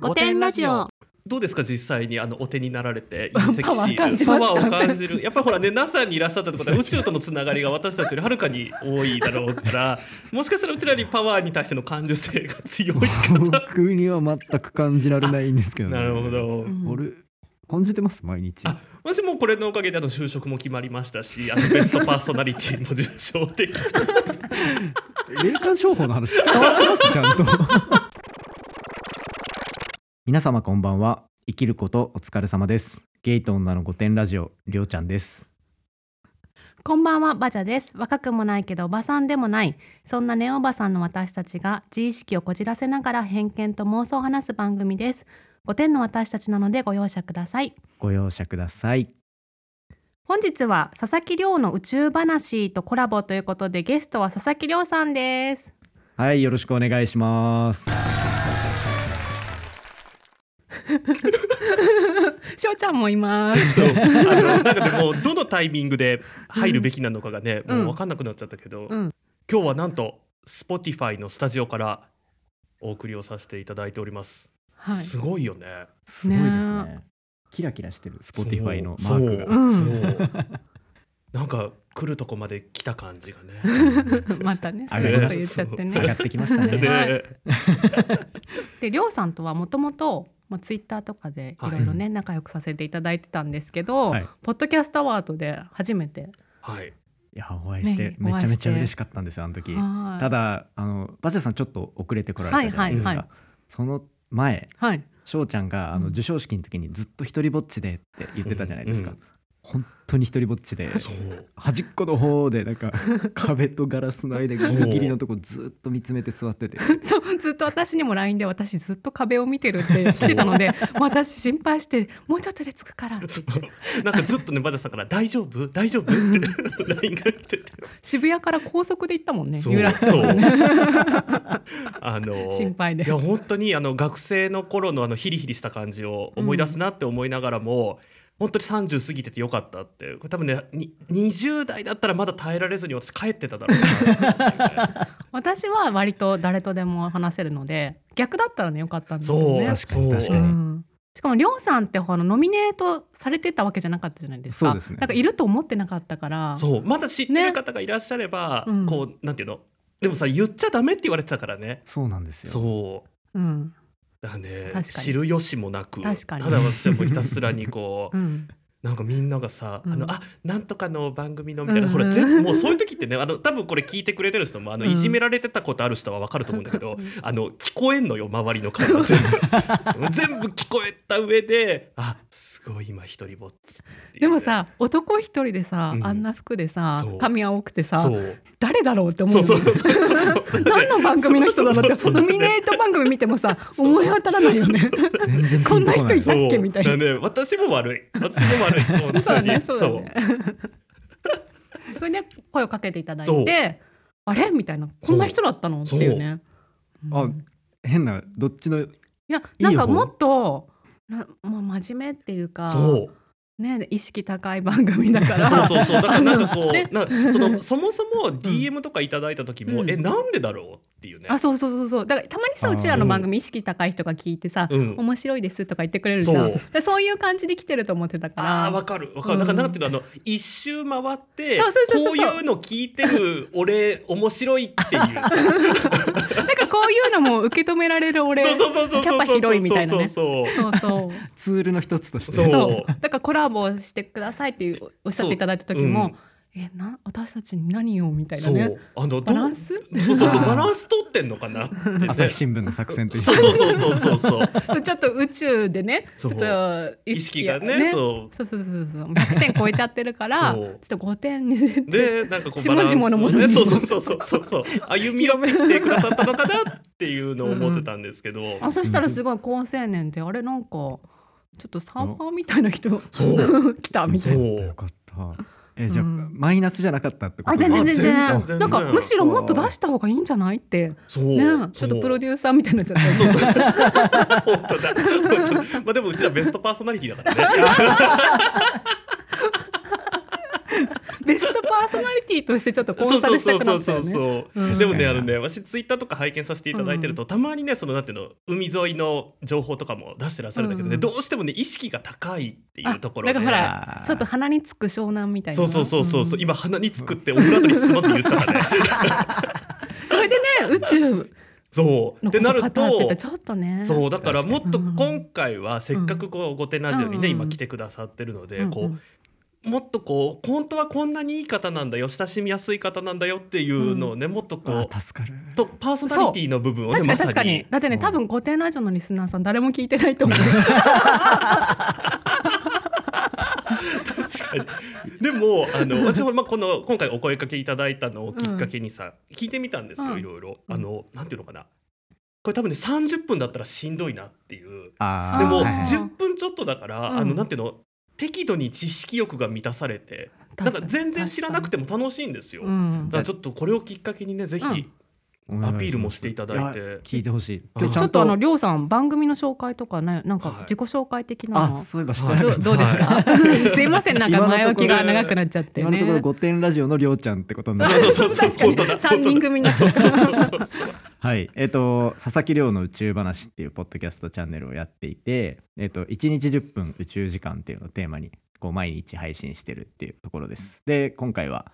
5点ラジオどうですか実際にお手になられて隕石シールパワーを感じるやっぱりほらね NASA にいらっしゃったってことは宇宙とのつながりが私たちよりはるかに多いだろうからもしかしたらうちらにパワーに対しての感受性が強い方僕には全く感じられないんですけど、ね、なるほど、うん、俺感じてます毎日。あ、私もこれのおかげで就職も決まりましたしベストパーソナリティも受賞できた霊感商法の話伝わってますちゃんと皆様こんばんは。生きることお疲れ様です。ゲイと女の5点ラジオりょうちゃんです。こんばんは、バジャです。若くもないけどおばさんでもない、そんなねおばさんの私たちが自意識をこじらせながら偏見と妄想を話す番組です。5点の私たちなのでご容赦ください。ご容赦ください。本日は佐々木亮の宇宙話とコラボということで、ゲストは佐々木亮さんです。はい、よろしくお願いします。しょうちゃんもいます。そうなんかでもどのタイミングで入るべきなのかがね、もう分かんなくなっちゃったけど、今日はなんと Spotify のスタジオからお送りをさせていただいております、はい、すごいよね。すごいです ねキラキラしてる Spotify のマークが。そうなんか来るとこまで来た感じがねまたねそういうこと言っちゃってね上がってきましたね、はい、でりょうさんとはもともとツイッターとかでいろいろね仲良くさせていただいてたんですけど、はい、ポッドキャストアワードで初めて、はい、いやお会いしてめちゃめちゃ嬉しかったんですよあの時。ただバジャさんちょっと遅れて来られたじゃないですか、はいはいはい、その前、はい、しょうちゃんが授賞式の時にずっと一人ぼっちでって言ってたじゃないですか、うんうん、本当に一人ぼっちで端っこの方でなんか壁とガラスの間ギリギリのとこずっと見つめて座っててそうずっと私にも LINE で私ずっと壁を見てるって来てたので私心配してもうちょっとで着くからって言ってなんかずっとねバジャさんから大丈夫大丈夫ってLINE が来てて渋谷から高速で行ったもんね有楽町もね心配で。いや本当に学生の頃のヒリヒリした感じを思い出すなって思いながらも、うん本当に30過ぎててよかったってこれ多分ね20代だったらまだ耐えられずに私帰ってただろうな私は割と誰とでも話せるので逆だったらねよかったんですよね。そう確かに、うん、しかもりょうさんってノミネートされてたわけじゃなかったじゃないですか。そうですね、なんかいると思ってなかったから。そうまだ知ってる方がいらっしゃれば、ね、こうなんていうのでもさ言っちゃダメって言われてたからね。そうなんですよ。そう、うんだね、知る由もなくただ私はもうひたすらにこう、うん、なんかみんながさあなんとかの番組のみたいな、うん、ほら全部もうそういう時ってね多分これ聞いてくれてる人もいじめられてたことある人は分かると思うんだけど、うん、聞こえんのよ周りの会話全部聞こえた上であすごい今一人ぼっつって、ね、でもさ男一人でさ、うん、あんな服でさ髪青くてさ誰だろうって思うよね。何の番組の人だろうってノミネート番組見てもさ思い当たらないよね全然こんな人いたっけみたいな、ね、私も悪い本当にそれで声をかけていただいてあれみたいなこんな人だったのっていうね、うん、あ変などっちのいやなんかもっともう真面目っていうかそうね、意識高い番組だからそうだからなんかこう、ね、そもそも DM とかいただいた時も、うん、なんでだろうっていうね。あそうだからたまにさうちらの番組意識高い人が聞いてさ、うん、面白いですとか言ってくれるじゃん。そういう感じで来てると思ってたから。あ分かるだからなんていうの一周回ってこういうの聞いてる俺面白いっていうさこういうのも受け止められる俺キャパ広いみたいなね。そうツールの一つとしてそうだからコラボしてくださいっていうおっしゃっていただいた時も、うん、私たちに何をみたいなね。そうバランスバランス取ってんのかなって、ね、朝日新聞の作戦というそうちょっと宇宙でねちょっと意識がねそう100点超えちゃってるからちょっと5点でなんかこうバランスをねそう歩み寄ってきてくださったのかなっていうのを思ってたんですけど、うん、そしたらすごい高青年であれなんかちょっとサーバーみたいな人来たみたいな。そうよかったじゃあ、うん、マイナスじゃなかったってこと。全然なんかむしろもっと出した方がいいんじゃないってそう、ね、ちょっとプロデューサーみたいになっちゃったそう本当だまあでもうちらベストパーソナリティだからねベストパーソナリティとしてちょっとコンサルしたくなったよね。でもね、あのね、私ツイッターとか拝見させていただいてると、うん、たまにね、そのなんていうの、海沿いの情報とかも出してらっしゃるんだけどね、うん、どうしてもね意識が高いっていうところで、ね、だからほらちょっと鼻につく湘南みたいな。そうそうそうそう、うん、今鼻につくってオブラートに包まって言っちゃったね。それでね、宇宙そうってなるとちょっとね、そうだからもっと今回はせっかくこう、うん、ゴテラジオにね、うん、今来てくださってるので、うん、こうもっとこう本当はこんなにいい方なんだよ、親しみやすい方なんだよっていうのをね、うん、もっとこう助かるとパーソナリティの部分をね、まさに確かにだってね、多分ゴテラジオのリスナーさん誰も聞いてないと思う。でも私も、まあ、今回お声かけいただいたのをきっかけにさ、うん、聞いてみたんですよ、いろいろ。なんていうのかな、これ多分ね30分だったらしんどいなっていう。でも10分ちょっとだから、うん、なんていうの、適度に知識欲が満たされて、なんか全然知らなくても楽しいんですよ、うん、だからちょっとこれをきっかけにね、ぜひ、うん、アピールもしていただいて、聞いてほしい。今日ちょっと亮さん、番組の紹介とかね、なんか自己紹介的なの、はい、あ、そういえばしてなかった。どうですか、はい、すいません、なんか前置きが長くなっちゃってね。今のところゴテンラジオの亮ちゃんってことになる。そうそうそう、本当だ、3人組になって。はい、佐々木亮の宇宙話っていうポッドキャストチャンネルをやっていて、1日10分宇宙時間っていうのをテーマにこう毎日配信してるっていうところです。で、今回は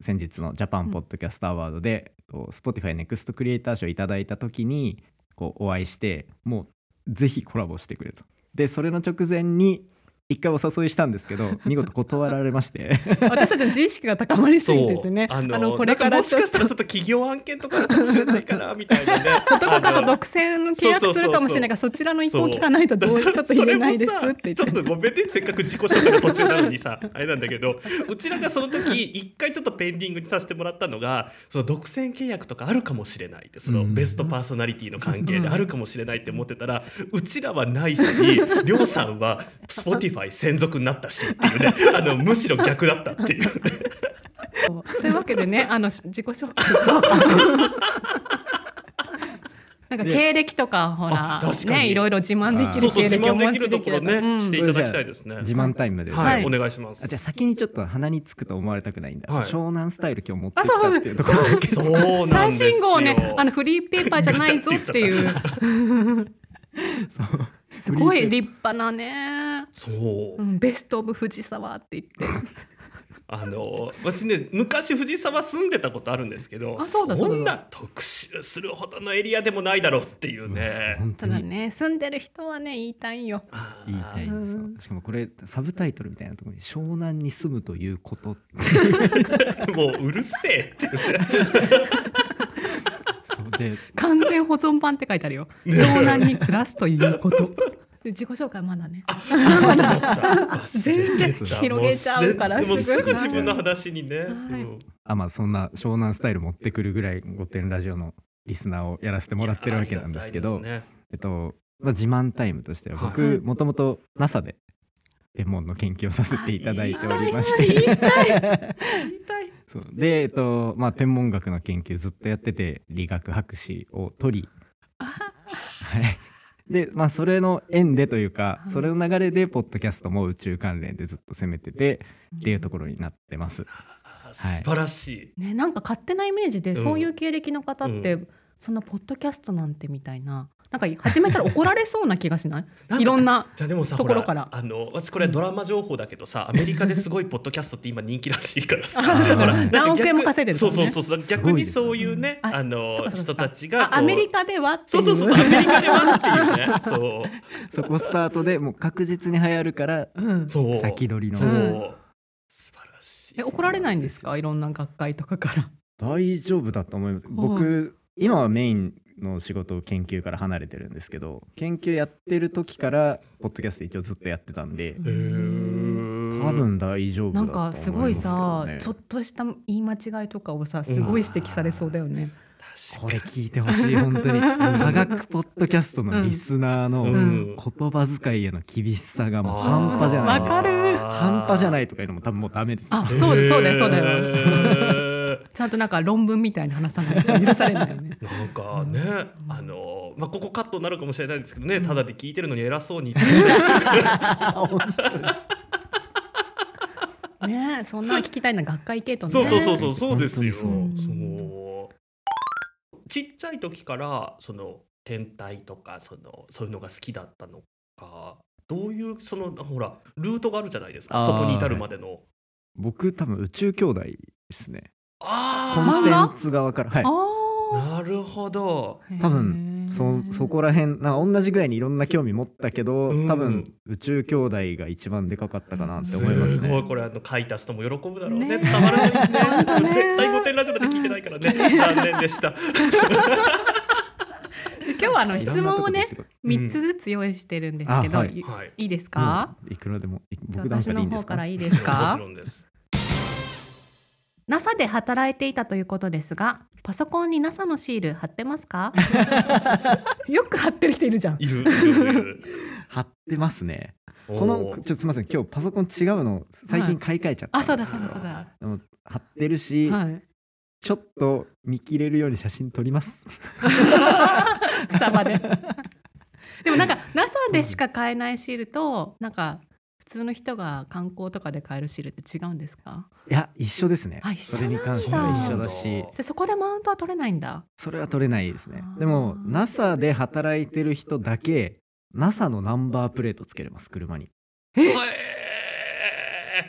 先日のジャパンポッドキャストアワードで、Spotify ネクストクリエイター賞をいただいた時にこうお会いして、もうぜひコラボしてくれと。で、それの直前に一回お誘いしたんですけど、見事断られまして。私たちの自意識が高まりすぎててね、これからもしかしたらちょっと企業案件とかかもしれないからみたいなね、どこかと独占契約するかもしれないから、 そちらの意向を聞かないとどうちょっと言えないですって言って、ちょっとごめんね、せっかく自己紹介の途中なのにさ、あれなんだけど、うちらがその時一回ちょっとペンディングにさせてもらったのが、その独占契約とかあるかもしれないって、そのベストパーソナリティの関係であるかもしれないって思ってたら、うちらはないし、亮さんはSpotify専属になったしっていうね、むしろ逆だったっていう。というわけでね、自己紹介なんか経歴とかほら、ね、いろいろ自慢できる経歴を持っているところね、うん、していただきたいですね。自慢タイムで、はいはい、お願いします。じゃあ先にちょっと鼻につくと思われたくないんだ。はい、湘南スタイル今日持ってきたっていうところだけど、そうなんですよ。最新号ね、フリーペーパーじゃないぞっていう。そう。すごい立派なね、そう、うん、ベストオブ藤沢って言って私ね、昔藤沢住んでたことあるんですけど、そんな特集するほどのエリアでもないだろうっていうね。本当だね、住んでる人はね言いたいよ、言いたいんですよ。しかもこれサブタイトルみたいなところに、湘南に住むということってもううるせえって完全保存版って書いてあるよ。湘南に暮らすということで、自己紹介まだね、まだだった全然広げちゃうから、もうすぐ自分の話にね、はい、まあ、そんな湘南スタイル持ってくるぐらいゴテンラジオのリスナーをやらせてもらってるわけなんですけど、ね、まあ、自慢タイムとしては、僕もともと NASA で天文の研究をさせていただいておりまして、言いたい言いたい。で、まあ、天文学の研究ずっとやってて、理学博士を取り、はい、で、まあ、それの縁でというか、それの流れでポッドキャストも宇宙関連でずっと攻めててっていうところになってます。素晴らしい、はい、ね、なんか勝手なイメージで、そういう経歴の方って、うん、そんなポッドキャストなんてみたいな、なんか始めたら怒られそうな気がしないいろんなところから。私これドラマ情報だけどさ、アメリカですごいポッドキャストって今人気らしいからさ、何億円も稼いでる。そうそうそう、逆にそういうね、人たちがアメリカではっていう、そうそうそう、アメリカではっていうね、そう、そこスタートでもう確実に流行るから、先取りの。そう、素晴らしい。怒られないんですか、いろんな学会とかから。大丈夫だと思います。僕今はメインの仕事を研究から離れてるんですけど、研究やってる時からポッドキャスト一応ずっとやってたんで、多分大丈夫だと思いますけどね。なんかすごいさ、ちょっとした言い間違いとかをさ、すごい指摘されそうだよね。これ聞いてほしい、本当に科学ポッドキャストのリスナーの言葉遣いへの厳しさがもう半端じゃないですか。わかる。半端じゃないとかいうのも多分もうダメです。あ、そうです、そうです、そうです。ちゃんとなんか論文みたいに話さないと許されないよね。なんかね、まあ、ここカットになるかもしれないですけどね、ただで聞いてるのに偉そうにって、ね、ねえ、そんな聞きたいな学会系とね。そうですよ。そうちっちゃい時からその天体とかそういうのが好きだったのか、どういうそのほらルートがあるじゃないですか、そこに至るまでの。僕多分宇宙兄弟ですね。ああ、コンテンツ側から、はい、あ、なるほど。多分 そこら辺なんか同じぐらいにいろんな興味持ったけど、多分宇宙兄弟が一番でかかったかなって思いますね。すごい、これ書いた人も喜ぶだろうね。伝わらないね。絶対5点ラジオで聞いてないからね。残念でした。今日は質問をね3つずつ用意してるんですけど、はい、いいですか、うん、いくらでも僕なんかでいいんですか。私の方からいいですか。もちろんです。NASA で働いていたということですが、パソコンに NASA のシール貼ってますか？よく貼ってる人いるじゃん。いる貼ってますね。このちょっとすみません、今日パソコン違うの最近買い替えちゃった、はい、あ、そうだでも貼ってるし、はい、ちょっと見切れるように写真撮ります。スタバで。でもなんか NASA でしか買えないシールと、なんか普通の人が観光とかで買えるシールって違うんですか？いや、一緒ですね。それに関しては一緒だし、じゃそこでマウントは取れないんだ。それは取れないですね。でも NASA で働いてる人だけ NASA のナンバープレートつけれます、車に。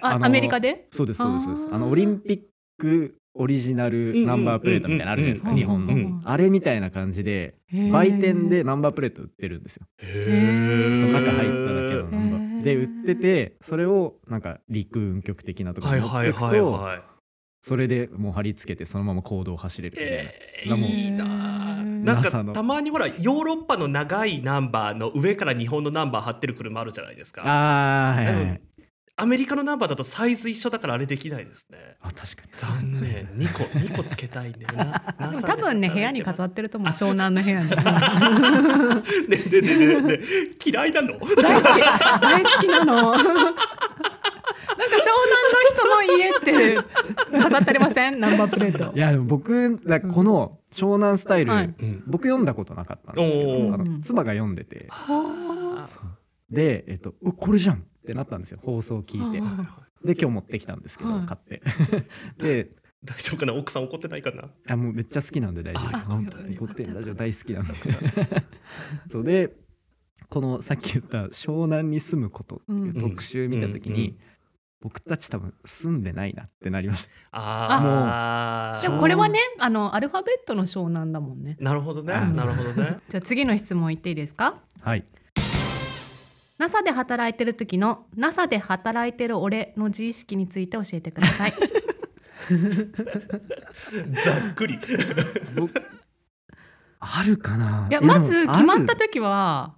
アメリカで？そうです。オリンピックオリジナルナンバープレートみたいなのあるじゃないですか、日本の。あれみたいな感じで売店でナンバープレート売ってるんですよ。へー。その中入っただけのナンバーで売ってて、それをなんか陸運局的なところに持っていくと、はいはいはいはい、それでもう貼り付けてそのまま公道を走れるみたいな。いいな。なんかたまにほらヨーロッパの長いナンバーの上から日本のナンバー貼ってる車あるじゃないですか。あ、はいはいはい、アメリカのナンバーだとサイズ一緒だからあれできないですね。あ、確かに残念。2個つけたいね。多分ね、部屋に飾ってると思う、湘南の部屋に。ね、嫌いなの？大好きなの。なんか湘南の人の家って飾ってありません？ナンバープレート。いや、僕だこの湘南スタイル、はい、僕読んだことなかったんですけど、妻が読んでて、で、これじゃんってなったんですよ、放送聞いて。で、今日持ってきたんですけど、買って。で、大丈夫かな、奥さん怒ってないかな。いや、もうめっちゃ好きなんで大丈夫。怒ってない、大好きなんだけど。そうで、このさっき言った湘南に住むことっていう特集見たときに、僕たち多分住んでないなってなりました。でもこれはね、アルファベットの湘南だもんね。なるほどね。じゃあ次の質問いっていいですか？はい。NASA で働いてる時の NASA で働いてる俺の自意識について教えてください。ざっくり。あるかな。いや、まず決まった時は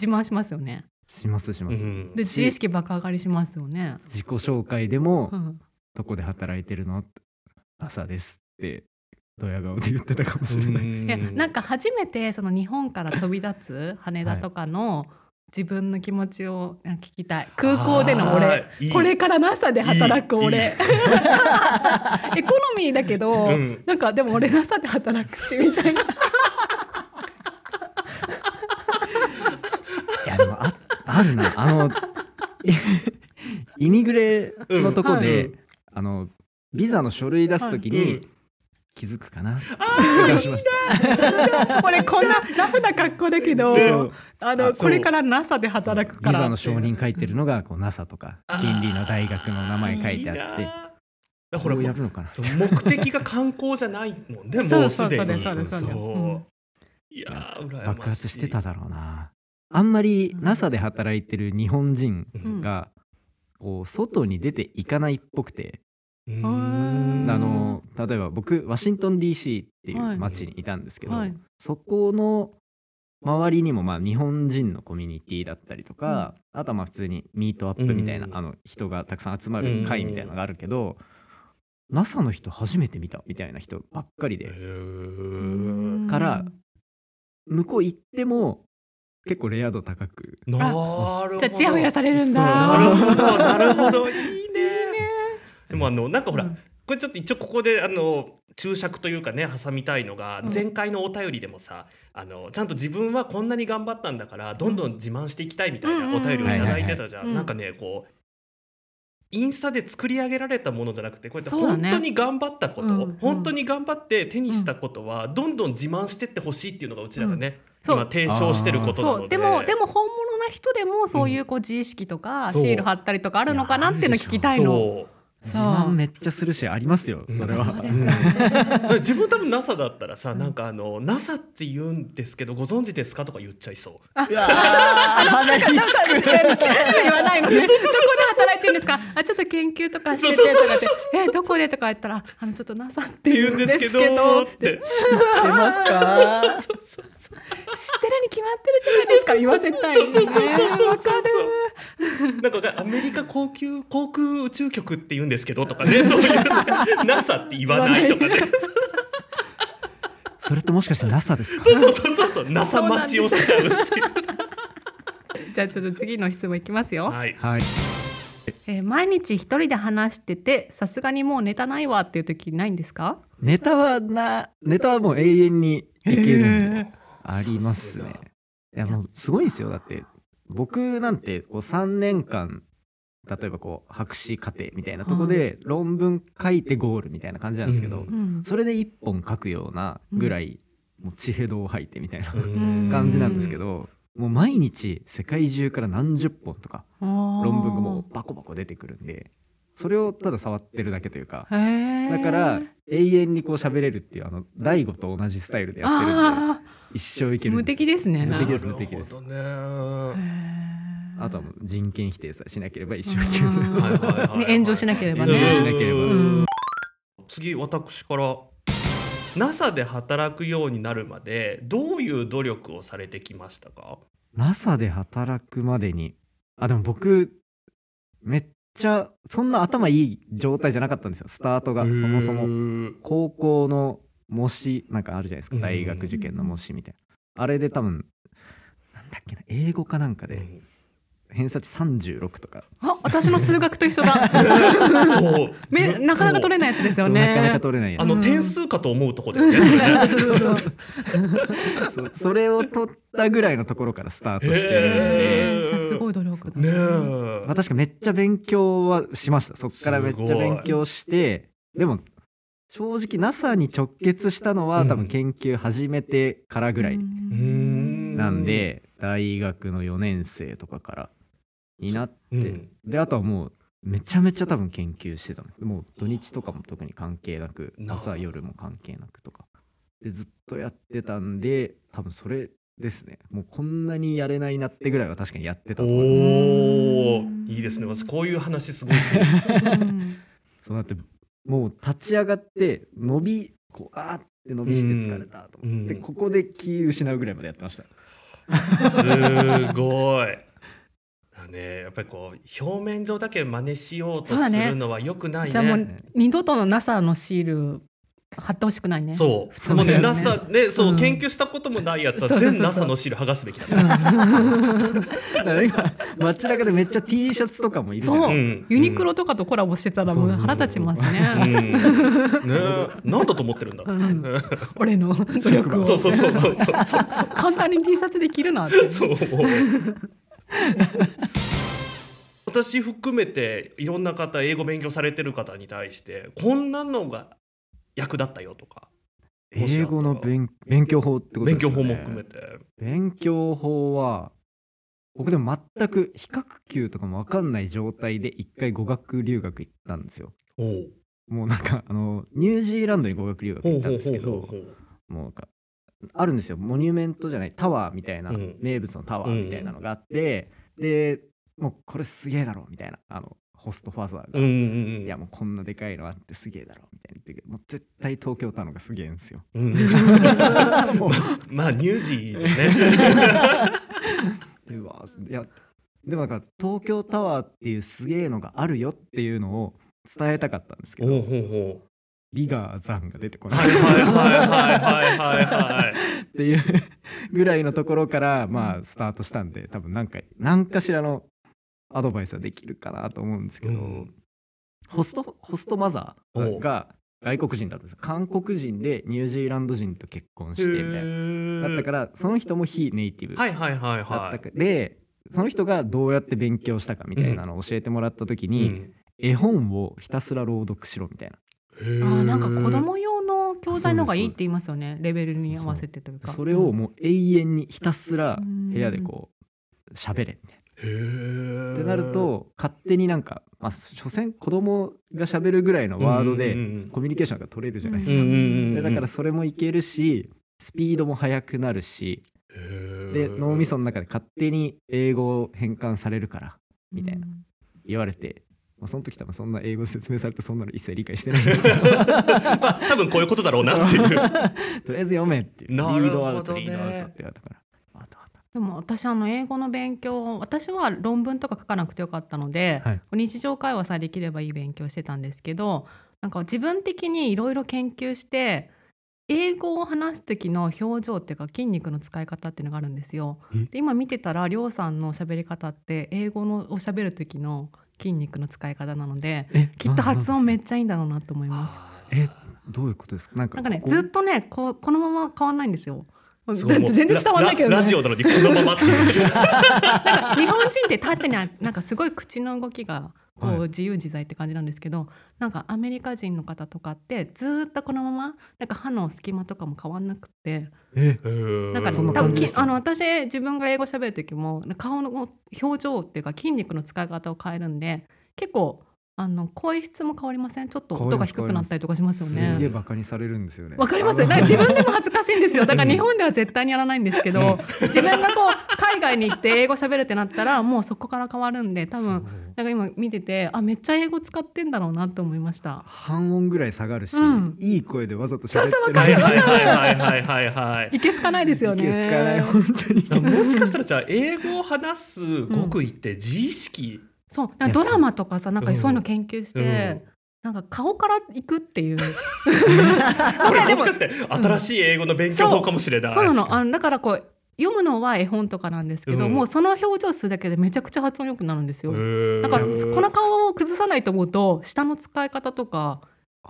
自慢しますよね。します、うん、で自意識爆上がりしますよね。自己紹介でも、どこで働いてるの？ NASA ですってドヤ顔で言ってたかもしれない。いや、なんか初めてその日本から飛び立つ羽田とかの、はい、自分の気持ちを聞きたい。空港での俺、これから NASA で働く俺。エコノミーだけど、なんかでも俺 NASA で働くしみたいな。いや、でも あるな。イミグレのとこで、ビザの書類出すときに、気づくかな。俺こんなラフな格好だけど、これから NASA で働くからビザの承認書いてるのがこう NASA とか近隣の大学の名前書いてあって、これをやるのかな。目的が観光じゃないもんね。もうすでに爆発してただろうな。あんまり NASA で働いてる日本人がこう外に出ていかないっぽくて、例えば僕ワシントン DC っていう町にいたんですけど、そこの周りにもまあ日本人のコミュニティだったりとか、あとはまあ普通にミートアップみたいな、人がたくさん集まる会みたいなのがあるけど、NASA の人初めて見たみたいな人ばっかりで、から向こう行っても結構レア度高く、なるほど、じゃあチヤホヤされるんだ。なるほどいいね。でもなんかほら、これちょっと一応ここで注釈というかね、挟みたいのが、前回のお便りでもさ、ちゃんと自分はこんなに頑張ったんだからどんどん自慢していきたいみたいなお便りをいただいてたじゃん。なんかね、こうインスタで作り上げられたものじゃなくて、こうやって本当に頑張ったこと、ね、うんうん、本当に頑張って手にしたことはどんどん自慢してってほしいっていうのがうちらがね、うん、今提唱してることなので、そう、でも本物な人でもそういうこう自意識とかシール貼ったりとかあるのかなっていうの聞きたいの。自慢めっちゃするし、ありますよそれは。そうです、ね、自分多分 NASA だったらさ、なんかNASA って言うんですけどご存知ですかとか言っちゃいそう。あ、いや鼻につく。言わないのね。どこで働いてるんですか。あ、ちょっと研究とかしててとかって、え、どこでとか言ったら、ちょっと NASA って言うんですけどって知ってますか。知ってるに決まってるじゃないですか。言わせたいですね。わかる。アメリカ航空宇宙局って言うんですけどとかね、そういう、ね、NASA って言わないとかね。それってもしかして NASA ですか。そう NASA 待ちをしちゃうっていう。じゃあちょっと次の質問いきますよ。はい、はい、毎日一人で話してて、さすがにもうネタないわっていう時ないんですか。ネタはもう永遠にいけるんで、ありますね。いや、もうすごいですよ。だって僕なんてこう3年間例えばこう博士課程みたいなとこで論文書いてゴールみたいな感じなんですけど、それで1本書くようなぐらいもう血へどを吐いてみたいな感じなんですけど、もう毎日世界中から何十本とか論文がもうバコバコ出てくるんで、それをただ触ってるだけというか、だから永遠にこう喋れるっていう、大悟と同じスタイルでやってるんで一生いける。無敵ですね。無敵です、無敵です。なるほどね。あとはもう人権否定さえしなければ一生懸命、ね、炎上しなければね。次、私から NASA で働くようになるまでどういう努力をされてきましたか。 NASA で働くまでに、でも僕めっちゃそんな頭いい状態じゃなかったんですよ、スタートが。そもそも高校の模試なんかあるじゃないですか、大学受験の模試みたいな、あれで多分なんだっけな、英語かなんかで偏差値36とか。私の数学と一緒だ。そう、なかなか取れないやつですよね。なかなか取れないやつ、点数かと思うとこだよね。それを取ったぐらいのところからスタートしてるんで、すごい努力だね。確かめっちゃ勉強はしました。そっからめっちゃ勉強して、でも正直 NASA に直結したのは多分研究始めてからぐらいなんで、大学の4年生とかからになって、であとはもうめちゃめちゃ多分研究してたの。もう土日とかも特に関係なく、朝夜も関係なくとかでずっとやってたんで、多分それですね。もうこんなにやれないなってぐらいは確かにやってたと思います。お、いいですね。私こういう話すごい好きです。そうだって、もう立ち上がってこうって伸びして疲れたと思って、ここで気失うぐらいまでやってました。すごい。ね、やっぱりこう表面上だけ真似しようとするのは良くないね。じゃあもう二度との NASA のシール貼ってほしくないね。そう。もうね、NASA ね、そう、研究したこともないやつは全 NASA のシール剥がすべきだから。今街中でめっちゃ T シャツとかもいる。そう。ユニクロとかとコラボしてたらもう腹立ちますね。なんだと思ってるんだ。俺の努力を。そう。簡単に T シャツで着るなって。そう。私含めていろんな方、英語勉強されてる方に対して、こんなのが役立ったよとか、英語の勉強法ってことですよね。勉強法も含めて。勉強法は僕でも全く比較級とかも分かんない状態で一回語学留学行ったんですよ。もうなんかニュージーランドに語学留学行ったんですけど、もうなんかあるんですよ、モニュメントじゃないタワーみたいな、名物のタワーみたいなのがあって、でもうこれすげえだろみたいな、ホストファザーが、いやもうこんなでかいのあってすげえだろみたいな言ってるけど、もう絶対東京タワーがすげえんですよ。まあニュージーじゃね。うわ、いやでもなんか東京タワーっていうすげえのがあるよっていうのを伝えたかったんですけど、ビガーザンが出てこない。っていうぐらいのところからまあスタートしたんで、多分何かしらのアドバイスはできるかなと思うんですけど、ホストマザーが外国人だったんです。韓国人でニュージーランド人と結婚してみたいなだったから、その人も非ネイティブだったで、その人がどうやって勉強したかみたいなのを教えてもらった時に、絵本をひたすら朗読しろみたいな。へあなんか子供用の教材の方がいいって言いますよね。レベルに合わせてというか それをもう永遠にひたすら部屋でこう喋れみたいな。へーってなると勝手になんか、まあ、所詮子供が喋るぐらいのワードでコミュニケーションが取れるじゃないですか、うんうんうん、でだからそれもいけるしスピードも速くなるしで脳みその中で勝手に英語を変換されるからみたいな言われて、まあ、その時多分そんな英語説明されてそんなの一切理解してないんですけど、まあ、多分こういうことだろうなっていうとりあえず読めっていうリードアウト、リードアウトって言われたからでも私英語の勉強私は論文とか書かなくてよかったので、はい、日常会話さえできればいい勉強してたんですけどなんか自分的にいろいろ研究して英語を話す時の表情っていうか筋肉の使い方っていうのがあるんですよ。で今見てたら亮さんの喋り方って英語のを喋る時の筋肉の使い方なのできっと発音めっちゃいいんだろうなと思います。どういうことですか？なんかねずっとねこのまま変わんないんですよ。全然伝わんないけど、ね、ラジオなのにこのままって日本人って縦になんかすごい口の動きがこう自由自在って感じなんですけど、はい、なんかアメリカ人の方とかってずっとこのままなんか歯の隙間とかも変わんなくてなんか多分私自分が英語喋る時も顔の表情っていうか筋肉の使い方を変えるんで結構声質も変わりません？ちょっと音が低くなったりとかしますよね。すげえバカにされるんですよね。わかります。だから自分でも恥ずかしいんですよ。だから日本では絶対にやらないんですけど自分がこう海外に行って英語喋るってなったらもうそこから変わるんで多分なんか今見ててめっちゃ英語使ってんだろうなと思いました。半音ぐらい下がるし、うん、いい声でわざと喋ってる。そうそうわかる。いけすかないですよね。いけすかない本当にもしかしたらじゃあ英語を話す極意って自意識、うんそうなんかドラマとかさなんかそういうの研究して、うん、なんか顔から行くっていうこれもしかして新しい英語の勉強法かもしれない、うん、そうなのだからこう読むのは絵本とかなんですけど、うん、もうその表情するだけでめちゃくちゃ発音良くなるんですよ。だからこの顔を崩さないと思うと舌の使い方とか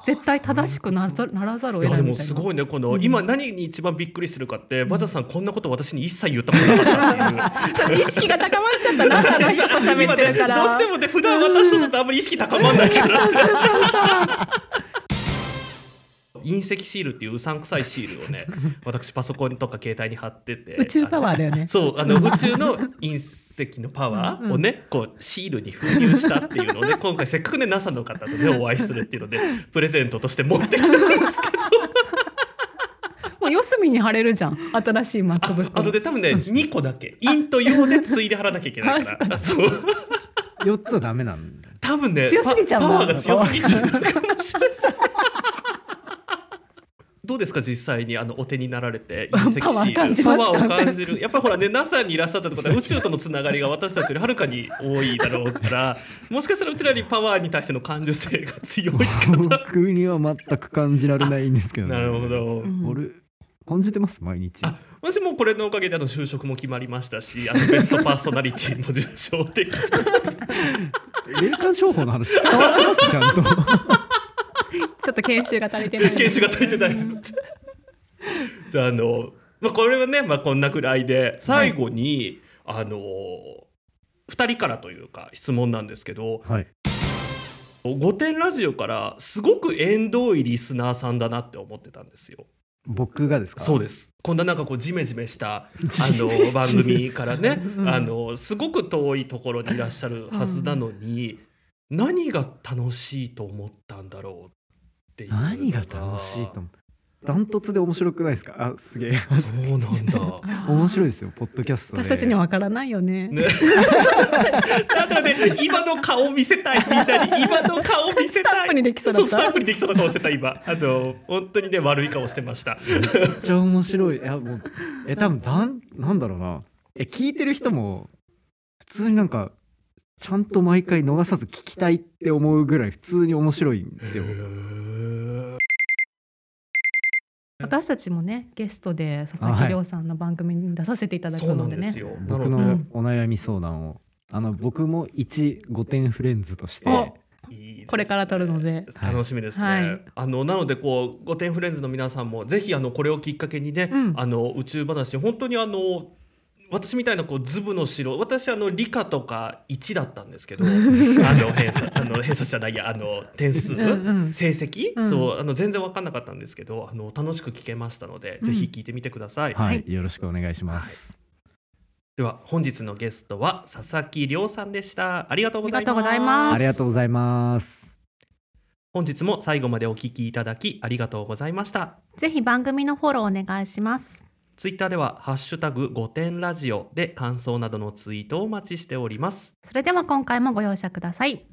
絶対正しくならざるを得ないみたいな。でもすごいねこの、うん、今何に一番びっくりするかってバザさんこんなこと私に一切言ったことなかったっていう意識が高まっちゃったなあの人と喋ってるから、どうしてもね普段私とだとあんまり意識高まんないから隕石シールっていううさんくさいシールをね私パソコンとか携帯に貼ってて宇宙パワーだよね。そう宇宙の隕石のパワーをねこうシールに封入したっていうのをね今回せっかくね NASA の方とねお会いするっていうのでプレゼントとして持ってきたんですけどもう四隅に貼れるじゃん新しい MacBook。 で多分ね2個だけ陰と陽でついで貼らなきゃいけないからそう4つはダメなんだ多分ね。強すぎちゃうパワーが強すぎちゃうどうですか実際にお手になられて隕石シールパワーを感じる。やっぱりほらね NASA にいらっしゃったってことは宇宙とのつながりが私たちよりはるかに多いだろうからもしかしたらうちらにパワーに対しての感受性が強い方僕には全く感じられないんですけど、ね、なるほど、うん、俺感じてます毎日。私もこれのおかげで就職も決まりましたしベストパーソナリティも受賞できて霊感商法の話伝わりますちゃんとちょっと研修が足りてない研修が足りてないですじゃあこれはね、こんなくらいで最後に、はい、2人からというか質問なんですけど、はい、御殿ラジオからすごく縁遠いリスナーさんだなって思ってたんですよ。僕がですか？そうです。こんななんかこうジメジメした番組からねすごく遠いところにいらっしゃるはずなのに、うん、何が楽しいと思ったんだろうっていう。何が楽しいと思う。ダントツで面白くないですか？あ、すげえ。そうなんだ。面白いですよポッドキャストで。私たちには分からないよね。だからね今の顔見せたいみんなに今の顔見せたい。スタンプにできそうだった。そうスタンプにできそうな顔してた今本当にね悪い顔してました。めっちゃ面白い。いやもう多分なんだろうな聞いてる人も普通になんか。ちゃんと毎回逃さず聞きたいって思うぐらい普通に面白いんですよ。私たちもねゲストで佐々木亮さんの番組に出させていただくのでね、はい、そうなんですよ。僕のお悩み相談を僕も一御殿フレンズとしていいね、これから撮るので楽しみですね、はい、なのでこう御殿フレンズの皆さんもぜひこれをきっかけにね、うん、宇宙話本当に私みたいなこうズブの白、私理科とか1だったんですけど点数成績、うん、そう全然分かんなかったんですけど楽しく聞けましたので、うん、ぜひ聞いてみてください、はい、よろしくお願いします、はい、では本日のゲストは佐々木亮さんでした。ありがとうございます。ありがとうございます。本日も最後までお聞きいただきありがとうございました。ぜひ番組のフォローお願いします。ツイッターではハッシュタグ5点ラジオで感想などのツイートをお待ちしております。それでは今回もご容赦ください。